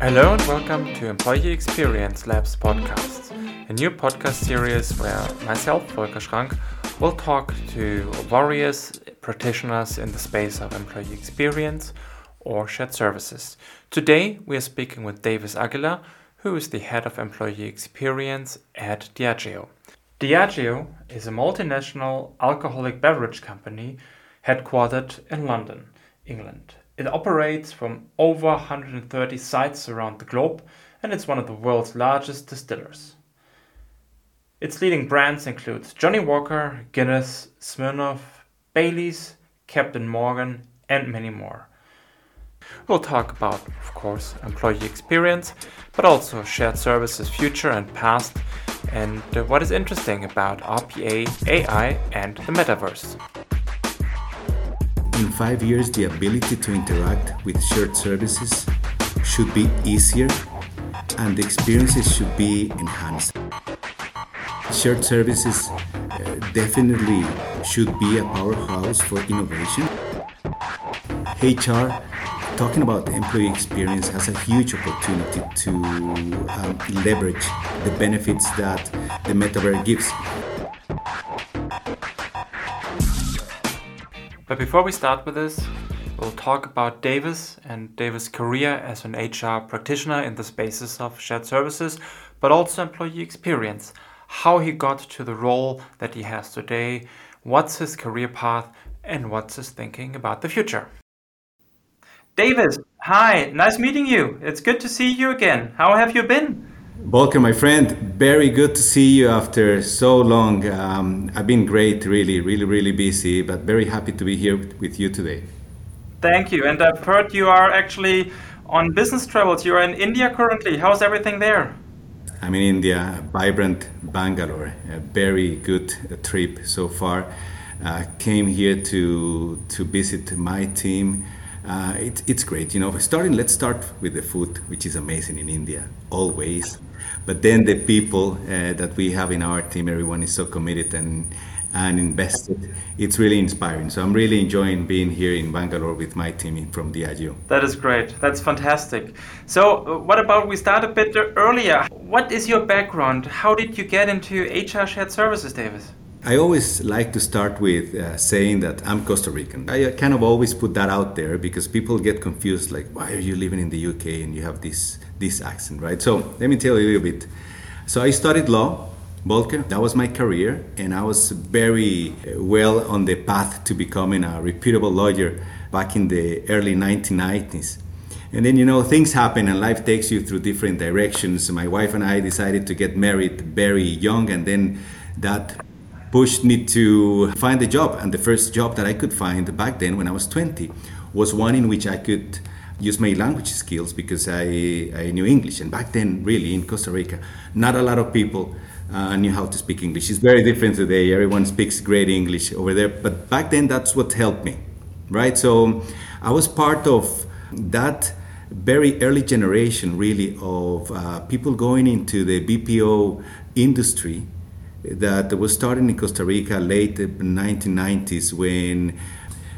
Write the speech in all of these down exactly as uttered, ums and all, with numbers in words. Hello and welcome to Employee Experience Labs podcast, a new podcast series where myself, Volker Schrank, will talk to various practitioners in the space of employee experience or shared services. Today we are speaking with David Aguilar, who is the head of employee experience at Diageo. Diageo is a multinational alcoholic beverage company headquartered in London, England. It operates from over one hundred thirty sites around the globe, and it's one of the world's largest distillers. Its leading brands include Johnnie Walker, Guinness, Smirnoff, Baileys, Captain Morgan, and many more. We'll talk about, of course, employee experience, but also shared services future and past, and what is interesting about R P A, A I, and the metaverse. In five years, the ability to interact with shared services should be easier and the experiences should be enhanced. Shared services uh, definitely should be a powerhouse for innovation. H R, talking about employee experience, has a huge opportunity to um, leverage the benefits that the metaverse gives. But before we start with this, we'll talk about Davis and Davis' career as an H R practitioner in the spaces of shared services, but also employee experience, how he got to the role that he has today, what's his career path, and what's his thinking about the future. Davis, hi, nice meeting you. It's good to see you again. How have you been? Volker, my friend, very good to see you after so long. Um, I've been great, really, really, really busy, but very happy to be here with you today. Thank you. And I've heard you are actually on business travels. You're in India currently. How's everything there? I'm in India, vibrant Bangalore. A very good trip so far. Uh, came here to to visit my team. Uh, it, it's great, you know. Starting, let's start with the food, which is amazing in India, always. But then the people uh, that we have in our team, everyone is so committed and and invested. It's really inspiring. So I'm really enjoying being here in Bangalore with my team from Diageo. That is great. That's fantastic. So what about we start a bit earlier? What is your background? How did you get into H R Shared Services, Davis? I always like to start with uh, saying that I'm Costa Rican. I kind of always put that out there because people get confused, like, why are you living in the U K and you have this this accent, right? So let me tell you a little bit. So I studied law, Volker. That was my career, and I was very well on the path to becoming a reputable lawyer back in the early nineteen nineties. And then, you know, things happen and life takes you through different directions. My wife and I decided to get married very young, and then that pushed me to find a job. And the first job that I could find back then when I was twenty was one in which I could use my language skills because I, I knew English. And back then, really, in Costa Rica, not a lot of people uh, knew how to speak English. It's very different today. Everyone speaks great English over there. But back then, that's what helped me, right? So I was part of that very early generation, really, of uh, people going into the B P O industry that was starting in Costa Rica late nineteen nineties when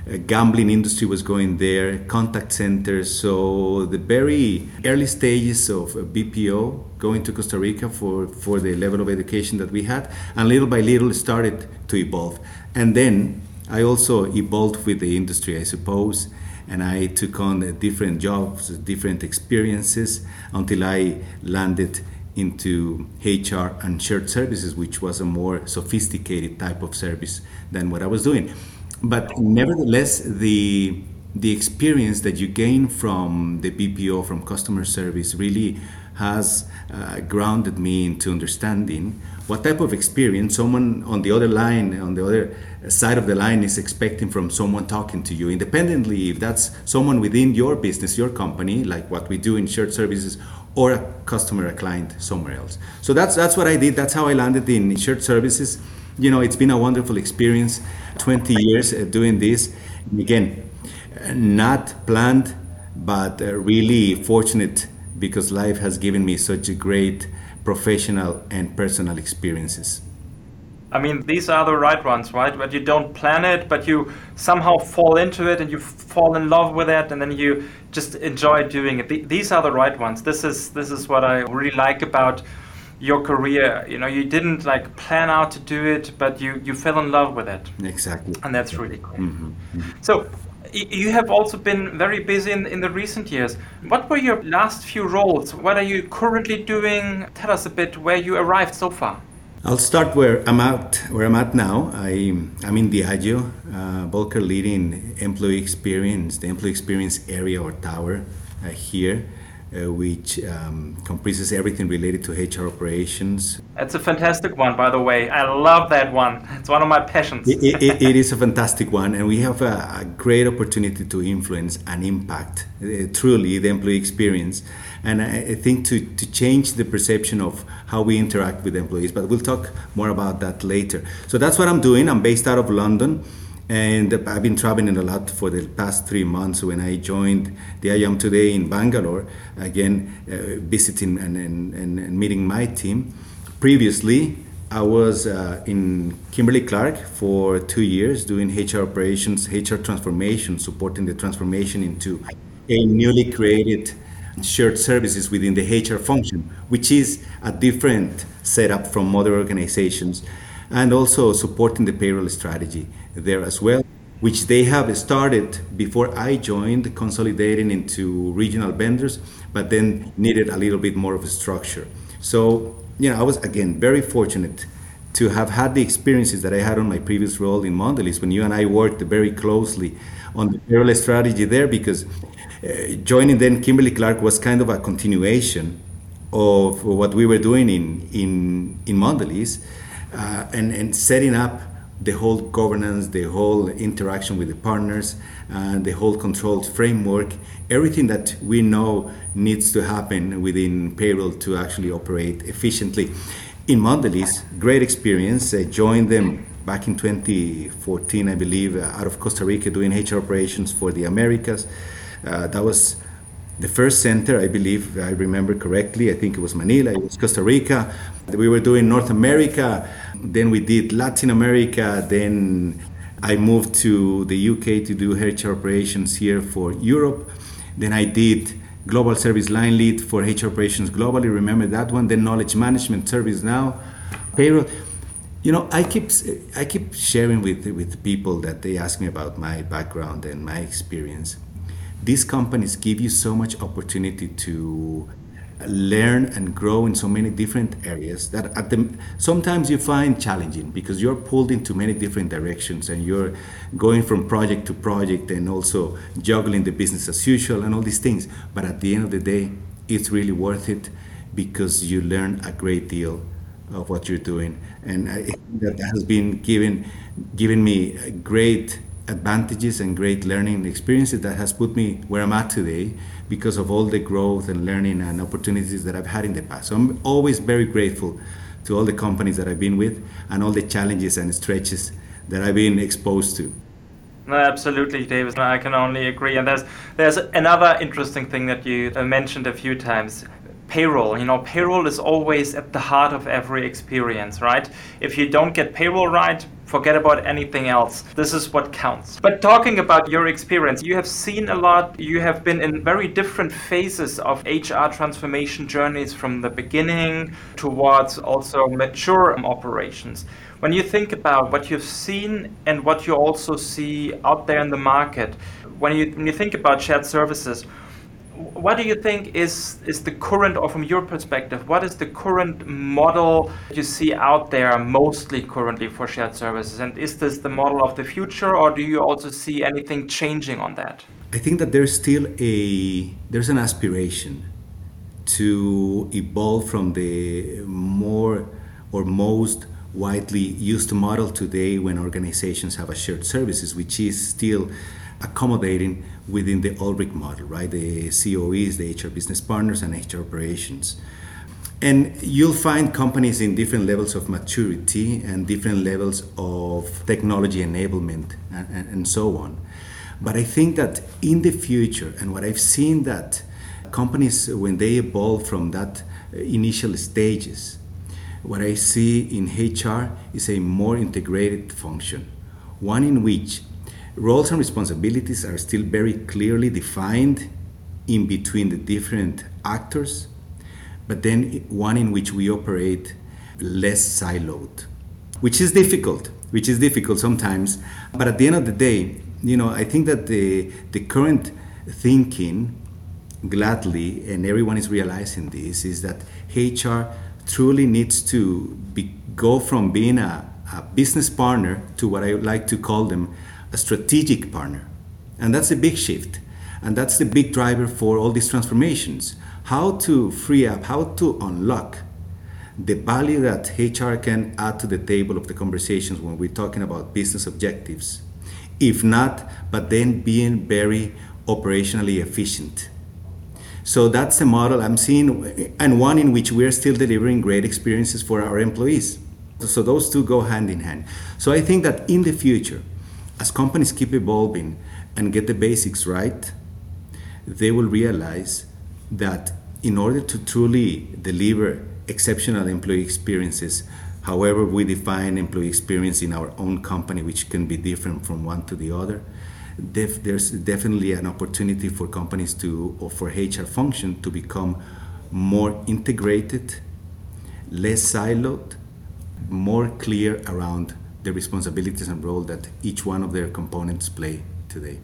a gambling industry was going there, contact centers. So the very early stages of B P O going to Costa Rica for, for the level of education that we had, and little by little started to evolve. And then I also evolved with the industry, I suppose, and I took on different jobs, different experiences until I landed into H R and shared services, which was a more sophisticated type of service than what I was doing. But nevertheless, the the experience that you gain from the B P O, from customer service, really has uh, grounded me into understanding what type of experience someone on the other line, on the other side of the line, is expecting from someone talking to you, independently if that's someone within your business, your company, like what we do in shared services, or a customer, a client somewhere else. So that's that's what I did. That's how I landed in shared services. You know, it's been a wonderful experience, twenty years doing this. And again, not planned, but really fortunate because life has given me such a great professional and personal experiences. I mean, these are the right ones, right? But you don't plan it, but you somehow fall into it and you fall in love with it, and then you just enjoy doing it. Th- these are the right ones. This is this is what I really like about your career. You know, you didn't like plan out to do it, but you, you fell in love with it. Exactly. And that's really cool. Mm-hmm. Mm-hmm. So y- you have also been very busy in, in the recent years. What were your last few roles? What are you currently doing? Tell us a bit where you arrived so far. I'll start where I'm at. Where I'm at now, I, I'm in Diageo, uh, Volker leading Employee Experience, the Employee Experience area or tower uh, here, uh, which um, comprises everything related to H R operations. That's a fantastic one, by the way. I love that one. It's one of my passions. It, it, it is a fantastic one, and we have a, a great opportunity to influence and impact uh, truly the employee experience. And I think to, to change the perception of how we interact with employees, but we'll talk more about that later. So that's what I'm doing. I'm based out of London, and I've been traveling a lot for the past three months. When I joined the I am today in Bangalore, again, uh, visiting and, and, and meeting my team. Previously, I was uh, in Kimberly-Clark for two years doing H R operations, H R transformation, supporting the transformation into a newly created shared services within the H R function, which is a different setup from other organizations, and also supporting the payroll strategy there as well, which they have started before I joined, consolidating into regional vendors, but then needed a little bit more of a structure. So, you know, I was, again, very fortunate to have had the experiences that I had on my previous role in Mondelez, when you and I worked very closely on the payroll strategy there, because Uh, joining then Kimberly-Clark was kind of a continuation of what we were doing in in, in Mondelez, uh, and, and setting up the whole governance, the whole interaction with the partners, and the whole controlled framework, everything that we know needs to happen within payroll to actually operate efficiently. In Mondelez, great experience. I joined them back in twenty fourteen, I believe, uh, out of Costa Rica, doing H R operations for the Americas. Uh, that was the first center, I believe, I remember correctly. I think it was Manila, it was Costa Rica. We were doing North America, then we did Latin America, then I moved to the U K to do H R operations here for Europe. Then I did Global Service Line Lead for H R operations globally, remember that one. Then Knowledge Management, Service Now, Payroll. You know, I keep I keep sharing with, with people that they ask me about my background and my experience. These companies give you so much opportunity to learn and grow in so many different areas that at the, sometimes you find challenging, because you're pulled into many different directions and you're going from project to project and also juggling the business as usual and all these things. But at the end of the day, it's really worth it, because you learn a great deal of what you're doing. And I think that has been given, given me a great advantages and great learning experiences that has put me where I'm at today, because of all the growth and learning and opportunities that I've had in the past. So I'm always very grateful to all the companies that I've been with and all the challenges and stretches that I've been exposed to. No, absolutely, David. I can only agree. And there's there's another interesting thing that you mentioned a few times. Payroll, you know, payroll is always at the heart of every experience, right? If you don't get payroll right, forget about anything else. This is what counts. But talking about your experience, you have seen a lot. You have been in very different phases of H R transformation journeys, from the beginning towards also mature operations. When you think about what you've seen and what you also see out there in the market, when you when you think about shared services, what do you think is, is the current, or from your perspective, what is the current model you see out there mostly currently for shared services? And is this the model of the future, or do you also see anything changing on that? I think that there's still a, there's an aspiration to evolve from the more or most widely used model today when organizations have a shared services, which is still accommodating within the Ulrich model, right? The C O Es, the H R business partners, and H R operations. And you'll find companies in different levels of maturity and different levels of technology enablement and, and, and so on. But I think that in the future, and what I've seen, that companies, when they evolve from that initial stages what I see in H R is a more integrated function, one in which roles and responsibilities are still very clearly defined in between the different actors, but then one in which we operate less siloed, which is difficult, which is difficult sometimes. But at the end of the day, you know, I think that the the current thinking, gladly, and everyone is realizing this, is that H R truly needs to be, go from being a, a business partner to what I would like to call them, a strategic partner. And that's a big shift. And that's the big driver for all these transformations. How to free up, how to unlock the value that H R can add to the table of the conversations when we're talking about business objectives. If not, but then being very operationally efficient. So that's the model I'm seeing, and one in which we're still delivering great experiences for our employees. So those two go hand in hand. So I think that in the future, as companies keep evolving and get the basics right, they will realize that in order to truly deliver exceptional employee experiences, however we define employee experience in our own company, which can be different from one to the other, def- there's definitely an opportunity for companies to, or for H R function to become more integrated, less siloed, more clear around the responsibilities and role that each one of their components play today.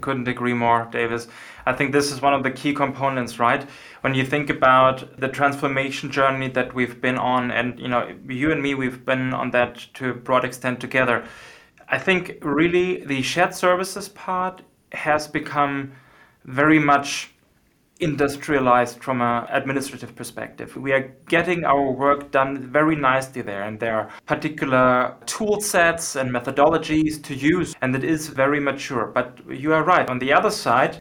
Couldn't agree more, Davis. I think this is one of the key components, right? When you think about the transformation journey that we've been on, and you know, you and me, we've been on that to a broad extent together. I think really the shared services part has become very much industrialized from an administrative perspective. We are getting our work done very nicely there, and there are particular tool sets and methodologies to use, and it is very mature. But you are right. On the other side,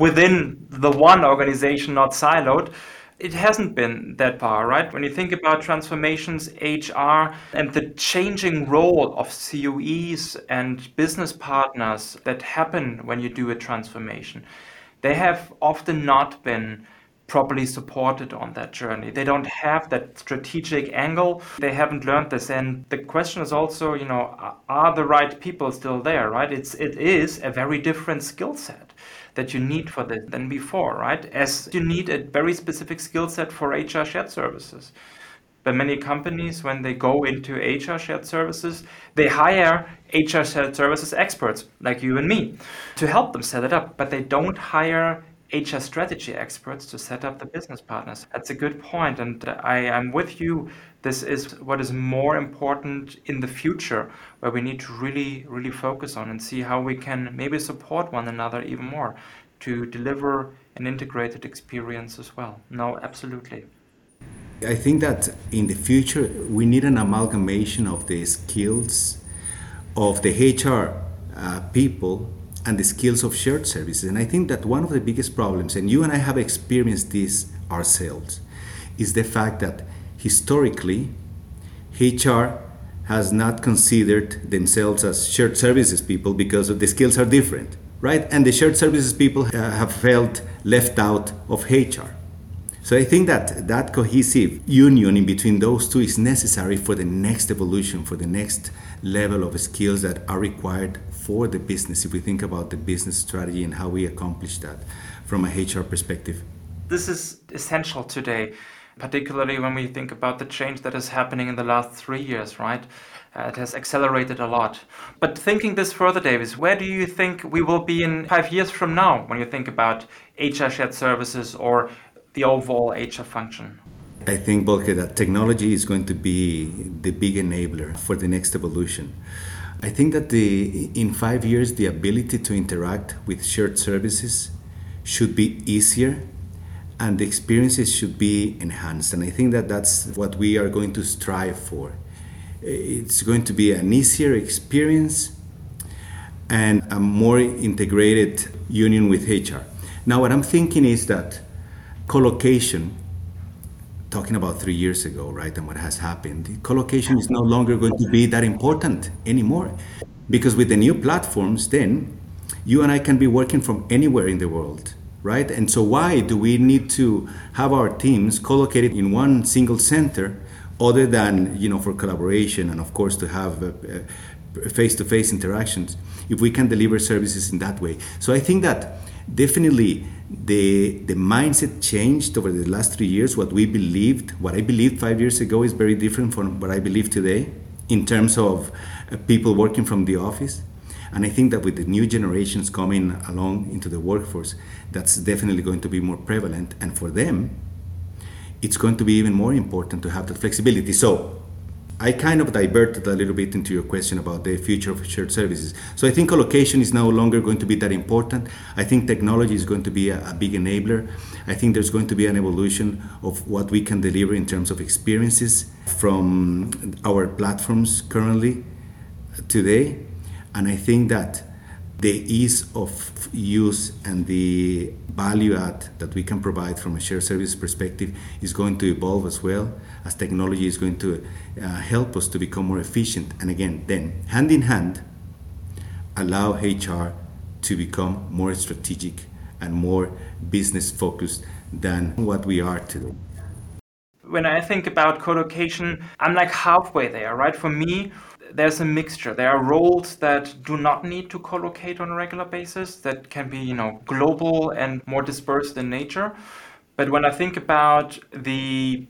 within the one organization, not siloed, it hasn't been that far, right? When you think about transformations, H R, and the changing role of C O Es and business partners that happen when you do a transformation, they have often not been properly supported on that journey. They don't have that strategic angle. They haven't learned this. And the question is also, you know, are the right people still there, right? It's, it is a very different skill set that you need for this than before, right? As you need a very specific skill set for H R shared services. But many companies, when they go into H R shared services, they hire H R shared services experts like you and me to help them set it up, but they don't hire H R strategy experts to set up the business partners. That's a good point, and I am with you. This is what is more important in the future, where we need to really, really focus on and see how we can maybe support one another even more to deliver an integrated experience as well. No, absolutely. I think that in the future, we need an amalgamation of the skills of the H R uh, people and the skills of shared services. And I think that one of the biggest problems, and you and I have experienced this ourselves, is the fact that historically, H R has not considered themselves as shared services people because the skills are different, right? And the shared services people uh, have felt left out of H R. So I think that that cohesive union in between those two is necessary for the next evolution, for the next level of skills that are required for the business, if we think about the business strategy and how we accomplish that from a H R perspective. This is essential today, particularly when we think about the change that is happening in the last three years, right? Uh, it has accelerated a lot. But thinking this further, Davis, where do you think we will be in five years from now when you think about H R shared services or the overall H R function? I think, Volker, that technology is going to be the big enabler for the next evolution. I think that the in five years, the ability to interact with shared services should be easier and the experiences should be enhanced. And I think that that's what we are going to strive for. It's going to be an easier experience and a more integrated union with H R. Now, what I'm thinking is that collocation, talking about three years ago, right, and what has happened, collocation is no longer going to be that important anymore, because with the new platforms, then you and I can be working from anywhere in the world, right? And so why do we need to have our teams collocated in one single center other than, you know, for collaboration and, of course, to have a, a face-to-face interactions, if we can deliver services in that way. So I think that definitely the the mindset changed over the last three years. What we believed, what I believed five years ago is very different from what I believe today in terms of people working from the office. And I think that with the new generations coming along into the workforce, that's definitely going to be more prevalent. And for them, it's going to be even more important to have that flexibility. So I kind of diverted a little bit into your question about the future of shared services. So I think allocation is no longer going to be that important. I think technology is going to be a, a big enabler. I think there's going to be an evolution of what we can deliver in terms of experiences from our platforms currently today. And I think that the ease of use and the value add that we can provide from a shared service perspective is going to evolve as well, as technology is going to uh, help us to become more efficient. And again, then, hand in hand, allow H R to become more strategic and more business focused than what we are today. When I think about co-location, I'm like halfway there, right? For me, there's a mixture. There are roles that do not need to co-locate on a regular basis that can be, you know, global and more dispersed in nature. But when I think about the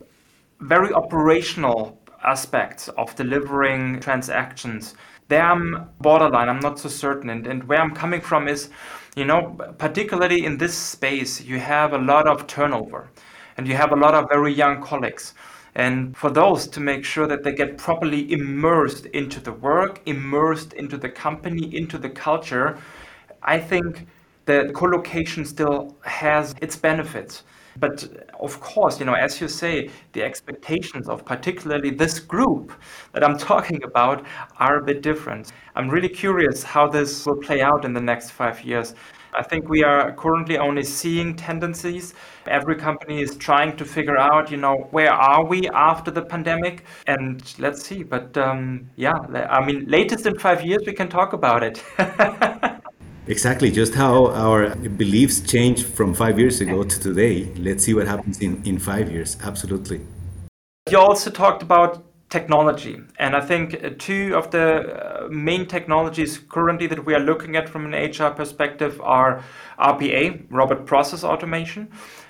very operational aspects of delivering transactions, there I'm borderline. I'm not so certain. And, and where I'm coming from is, you know, particularly in this space, you have a lot of turnover and you have a lot of very young colleagues. And for those, to make sure that they get properly immersed into the work, immersed into the company, into the culture, I think the co-location still has its benefits. But of course, you know, as you say, the expectations of particularly this group that I'm talking about are a bit different. I'm really curious how this will play out in the next five years. I think we are currently only seeing tendencies. Every company is trying to figure out, you know, where are we after the pandemic? And let's see. But um, yeah, I mean, latest in five years, we can talk about it. Exactly. Just how our beliefs changed from five years ago to today. Let's see what happens in, in five years. Absolutely. You also talked about technology. And I think two of the main technologies currently that we are looking at from an H R perspective are R P A, robot process automation,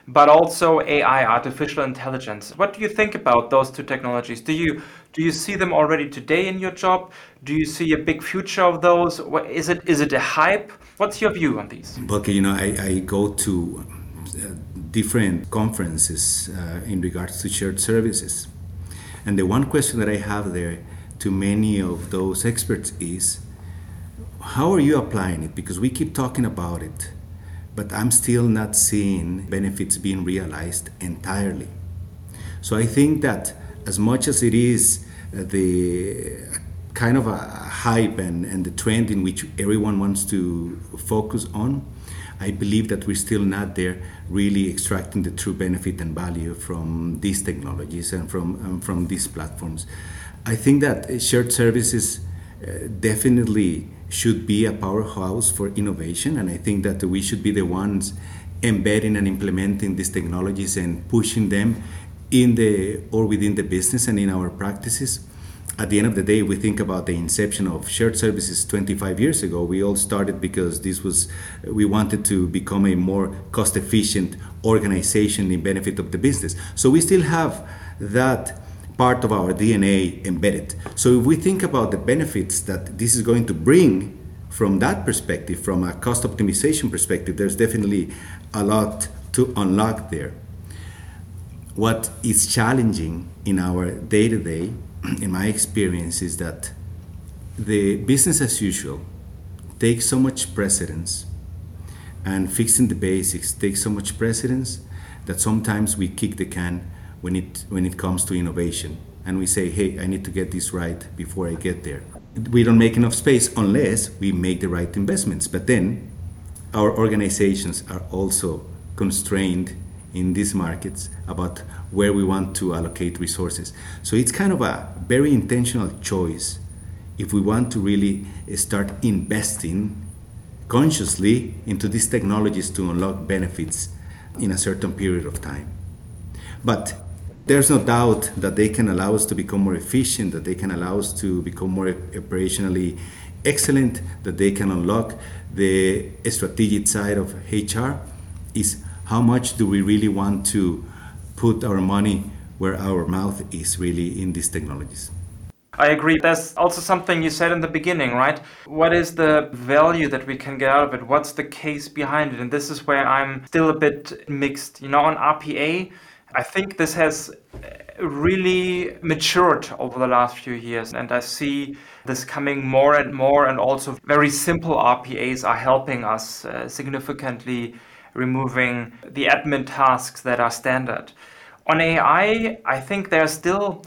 but also A I, artificial intelligence. What do you think about those two technologies? Do you do you see them already today in your job? Do you see a big future of those? Is it is it a hype? What's your view on these? Okay, you know, I, I go to different conferences uh, in regards to shared services. And the one question that I have there to many of those experts is, how are you applying it? Because we keep talking about it, but I'm still not seeing benefits being realized entirely. So I think that as much as it is the kind of a hype and, and the trend in which everyone wants to focus on, I believe that we're still not there really extracting the true benefit and value from these technologies and from um, from these platforms. I think that shared services uh, definitely should be a powerhouse for innovation, and I think that we should be the ones embedding and implementing these technologies and pushing them in the or within the business and in our practices. At the end of the day, we think about the inception of shared services twenty-five years ago. We all started because this was we wanted to become a more cost-efficient organization in benefit of the business. So we still have that part of our D N A embedded. So if we think about the benefits that this is going to bring from that perspective, from a cost optimization perspective, there's definitely a lot to unlock there. What is challenging in our day-to-day, in my experience, is that the business as usual takes so much precedence, and fixing the basics takes so much precedence that sometimes we kick the can when it when it comes to innovation, and we say, hey, I need to get this right before I get there. We don't make enough space unless we make the right investments, but then our organizations are also constrained in these markets about where we want to allocate resources. So it's kind of a very intentional choice if we want to really start investing consciously into these technologies to unlock benefits in a certain period of time. But There's no doubt that they can allow us to become more efficient, that they can allow us to become more operationally excellent, that they can unlock the strategic side of H R. Is how much do we really want to put our money where our mouth is really in these technologies? I agree. There's also something you said in the beginning, right? What is the value that we can get out of it? What's the case behind it? And this is where I'm still a bit mixed. You know, on R P A, I think this has really matured over the last few years, and I see this coming more and more, and also very simple R P As are helping us uh, significantly removing the admin tasks that are standard. On A I, I think there's still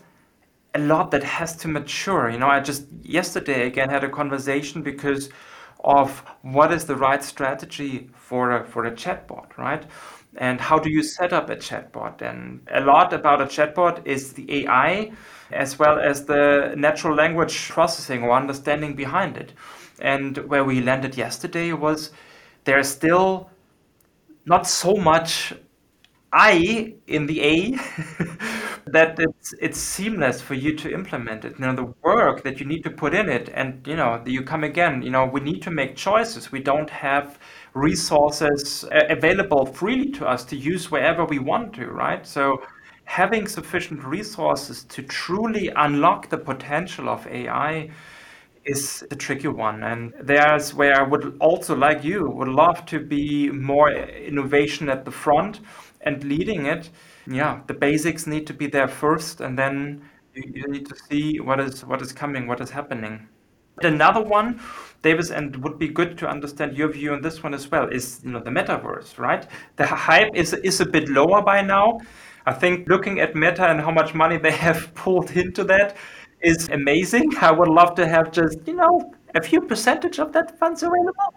a lot that has to mature. You know, I just yesterday again had a conversation because of what is the right strategy for a, for a chatbot, right? And how do you set up a chatbot? And a lot about a chatbot is the A I as well as the natural language processing or understanding behind it. And where we landed yesterday was there's still not so much I in the A that it's, it's seamless for you to implement it. You know, the work that you need to put in it, and you know, you come again, you know, we need to make choices. We don't have resources available freely to us to use wherever we want to, right? So having sufficient resources to truly unlock the potential of A I is the tricky one. And there's where I would also, like you, would love to be more innovation at the front and leading it. Yeah, the basics need to be there first, and then you, you need to see what is what is coming, what is happening. But another one, Davis, and would be good to understand your view on this one as well, is, you know, the metaverse, right? The hype is is a bit lower by now. I think looking at Meta and how much money they have pulled into that is amazing. I would love to have just, you know, a few percentage of that funds available.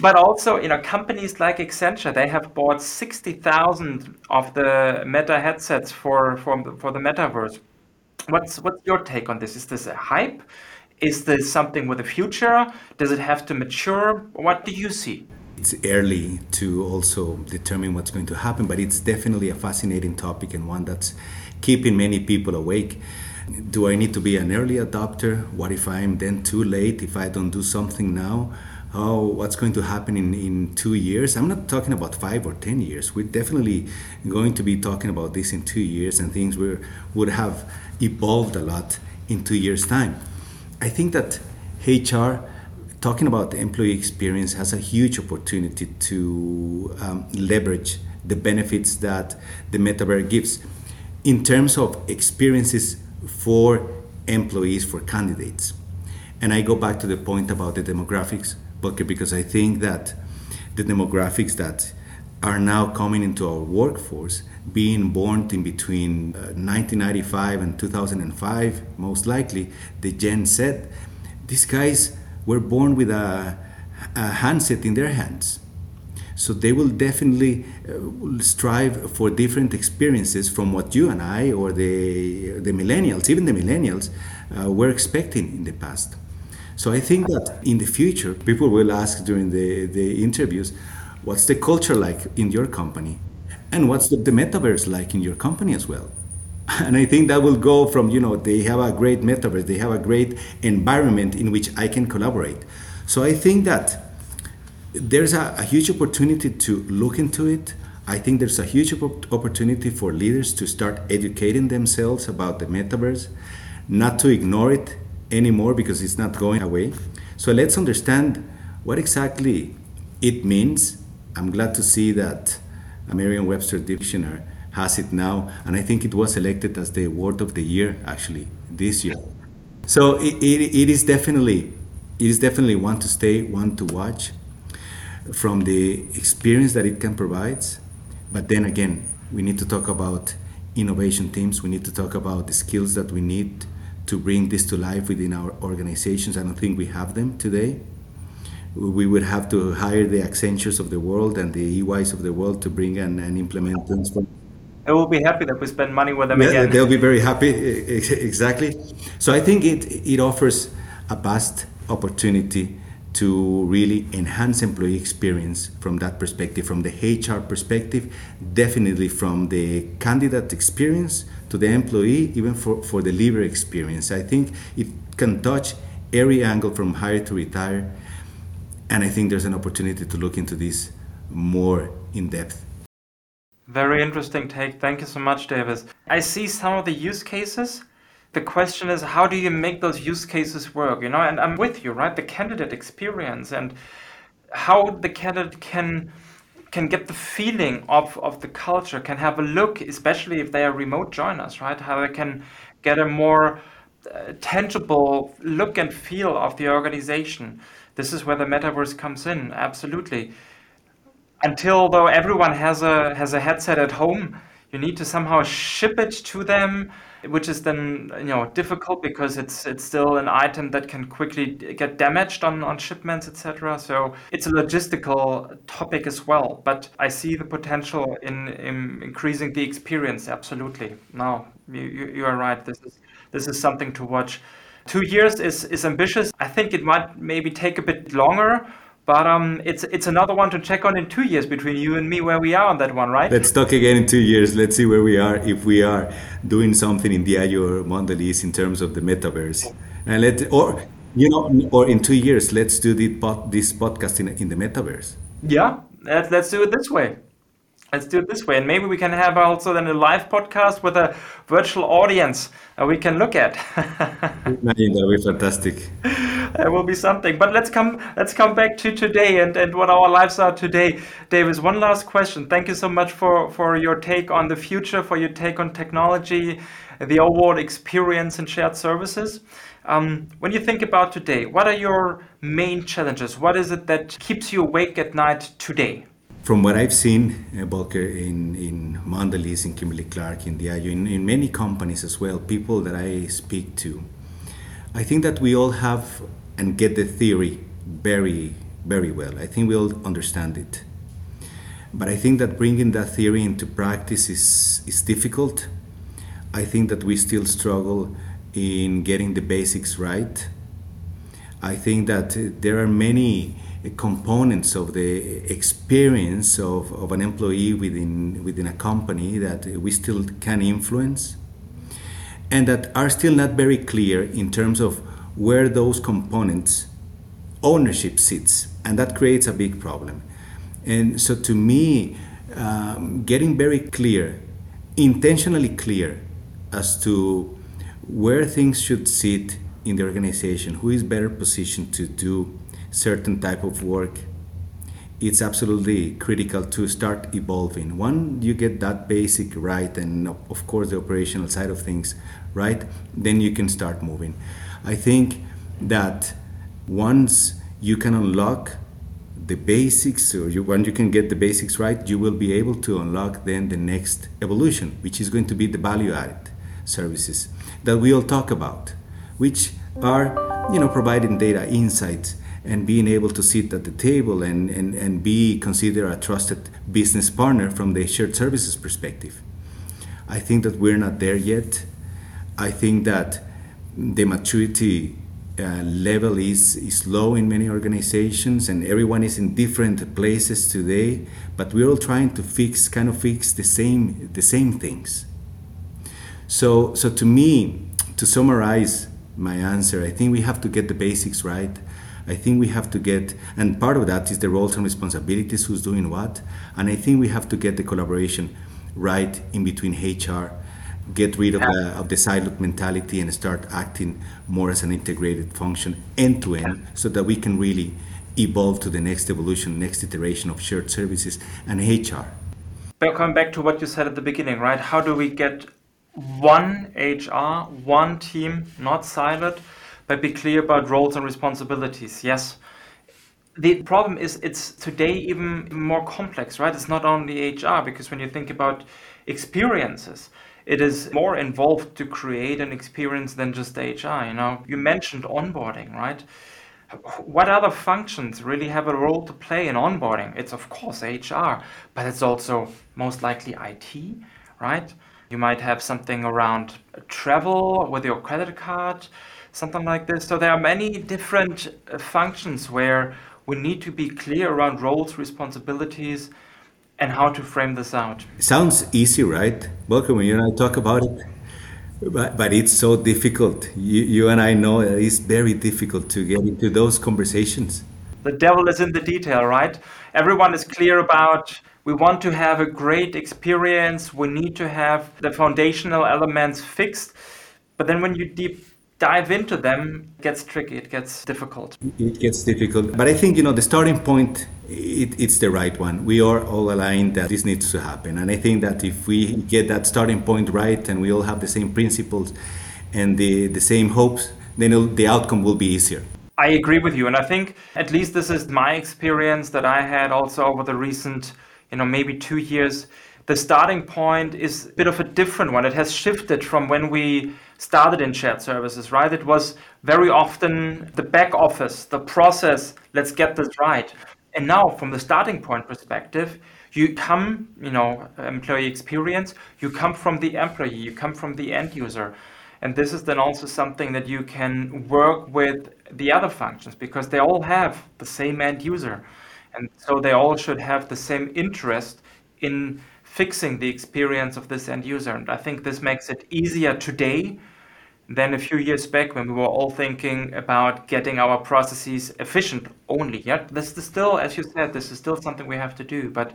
But also, you know, companies like Accenture, they have bought sixty thousand of the Meta headsets for, for, for the metaverse. What's what's your take on this? Is this a hype? Is this something with a future? Does it have to mature? What do you see? It's early to also determine what's going to happen, but it's definitely a fascinating topic and one that's keeping many people awake. Do I need to be an early adopter? What if I'm then too late? If I don't do something now? Oh, what's going to happen in, in two years? I'm not talking about five or ten years. We're definitely going to be talking about this in two years, and things were, would have evolved a lot in two years' time. I think that H R, talking about the employee experience, has a huge opportunity to um, leverage the benefits that the metaverse gives in terms of experiences for employees, for candidates. And I go back to the point about the demographics, because I think that the demographics that are now coming into our workforce, being born in between nineteen ninety-five and two thousand five, most likely, the Gen Z, these guys were born with a, a handset in their hands. So they will definitely strive for different experiences from what you and I or the, the millennials, even the millennials, uh, were expecting in the past. So I think that in the future, people will ask during the, the interviews, what's the culture like in your company? And what's the, the metaverse like in your company as well? And I think that will go from, you know, they have a great metaverse, they have a great environment in which I can collaborate. So I think that there's a, a huge opportunity to look into it. I think there's a huge opportunity for leaders to start educating themselves about the metaverse, not to ignore it anymore because it's not going away. So let's understand what exactly it means. I'm glad to see that Merriam-Webster Dictionary has it now, and I think it was selected as the word of the year actually this year. So it, it, it is definitely it is definitely one to stay, one to watch from the experience that it can provide. But then again, we need to talk about innovation teams. We need to talk about the skills that we need to bring this to life within our organizations. I don't think we have them today. We would have to hire the Accentures of the world and the E Ys of the world to bring and, and implement things. They will be happy that we spend money with them yeah, again. They'll be very happy, exactly. So I think it, it offers a vast opportunity to really enhance employee experience from that perspective, from the H R perspective, definitely from the candidate experience to the employee, even for, for the labor experience. I think it can touch every angle from hire to retire, and I think there's an opportunity to look into this more in depth. Very interesting take. Thank you so much, Davis. I see some of the use cases. The question is, how do you make those use cases work? You know, and I'm with you, right? The candidate experience and how the candidate can can get the feeling of, of the culture, can have a look, especially if they are remote joiners, right? How they can get a more uh, tangible look and feel of the organization. This is where the metaverse comes in, absolutely. Until though everyone has a has a headset at home, you need to somehow ship it to them, which is then, you know, difficult because it's it's still an item that can quickly get damaged on, on shipments, et cetera. So it's a logistical topic as well. But I see the potential in, in increasing the experience. Absolutely. No, you, you you are right. This is this is something to watch. Two years is is ambitious. I think it might maybe take a bit longer. But um, it's it's another one to check on in two years between you and me where we are on that one, right? Let's talk again in two years. Let's see where we are, if we are doing something in Diageo or Mondelez in terms of the metaverse, and let or you know, or in two years, let's do the pod, this podcast in in the metaverse. Yeah, let's let's do it this way. Let's do it this way, and maybe we can have also then a live podcast with a virtual audience that we can look at. That would be fantastic. That will be something. But let's come let's come back to today and, and what our lives are today. Davis, one last question. Thank you so much for, for your take on the future, for your take on technology, the overall experience and shared services. Um, when you think about today, what are your main challenges? What is it that keeps you awake at night today? From what I've seen, uh, Volker, in, in Mondelez, in Kimberly-Clark, in Diageo, in, in many companies as well, people that I speak to, I think that we all have and get the theory very, very well. I think we all understand it. But I think that bringing that theory into practice is, is difficult. I think that we still struggle in getting the basics right. I think that there are many components of the experience of, of an employee within, within a company that we still can influence and that are still not very clear in terms of where those components ownership sits, and that creates a big problem. And so to me, um, getting very clear, intentionally clear as to where things should sit in the organization, who is better positioned to do certain type of work, it's absolutely critical to start evolving. One, you get that basic right, and of course the operational side of things right, then you can start moving. I think that once you can unlock the basics, or you, when you can get the basics right, you will be able to unlock then the next evolution, which is going to be the value-added services that we all talk about, which are, you know, providing data insights and being able to sit at the table and, and, and be considered a trusted business partner from the shared services perspective. I think that we're not there yet. I think that the maturity uh, level is, is low in many organizations, and everyone is in different places today, but we're all trying to fix, kind of fix the same the same things. So, so to me, to summarize my answer, I think we have to get the basics right. I think we have to get, and part of that is the roles and responsibilities, who's doing what, and I think we have to get the collaboration right in between H R, get rid of the, of the silo mentality and start acting more as an integrated function end to end, so that we can really evolve to the next evolution, next iteration of shared services and H R. But coming back to what you said at the beginning, right? How do we get one H R, one team, not siloed, but be clear about roles and responsibilities? Yes. The problem is it's today even more complex, right? It's not only H R, because when you think about experiences, it is more involved to create an experience than just H R. You know, you mentioned onboarding, right? What other functions really have a role to play in onboarding? It's of course H R, but it's also most likely I T, right? You might have something around travel with your credit card. something like this. So there are many different uh, functions where we need to be clear around roles, responsibilities, and how to frame this out. Sounds easy, right? Welcome, when you and I talk about it. But, but it's so difficult. You, you and I know that it's very difficult to get into those conversations. The devil is in the detail, right? Everyone is clear about, we want to have a great experience. We need to have the foundational elements fixed. But then when you deep dive into them, it gets tricky. It gets difficult. It gets difficult. But I think, you know, the starting point, it, it's the right one. We are all aligned that this needs to happen. And I think that if we get that starting point right and we all have the same principles and the, the same hopes, then the outcome will be easier. I agree with you. And I think at least this is my experience that I had also over the recent, you know, maybe two years. The starting point is a bit of a different one. It has shifted from when we started in shared services, right? It was very often the back office, the process, let's get this right. And now from the starting point perspective, you come, you know, employee experience, you come from the employee, you come from the end user. And this is then also something that you can work with the other functions, because they all have the same end user. And so they all should have the same interest in fixing the experience of this end user. And I think this makes it easier today than a few years back when we were all thinking about getting our processes efficient only. Yet this is still, as you said, this is still something we have to do. But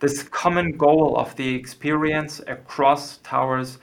this common goal of the experience across towers,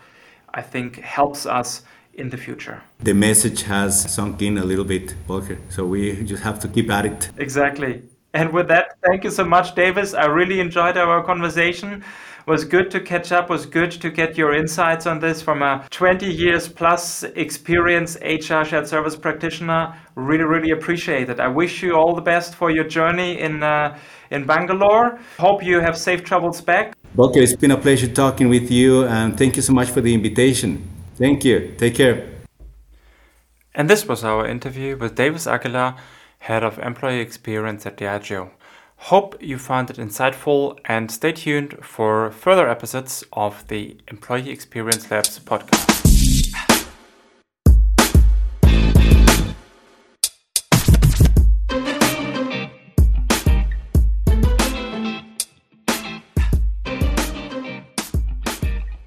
I think, helps us in the future. The message has sunk in a little bit, Volker, so we just have to keep at it. Exactly. And with that, thank you so much, Davis. I really enjoyed our conversation. It was good to catch up. It was good to get your insights on this from a twenty years plus experienced H R shared service practitioner. Really, really appreciate it. I wish you all the best for your journey in uh, in Bangalore. Hope you have safe travels back. Volker, it's been a pleasure talking with you, and thank you so much for the invitation. Thank you. Take care. And this was our interview with Davis Aguilar, Head of Employee Experience at Diageo. Hope you found it insightful, and stay tuned for further episodes of the Employee Experience Labs podcast.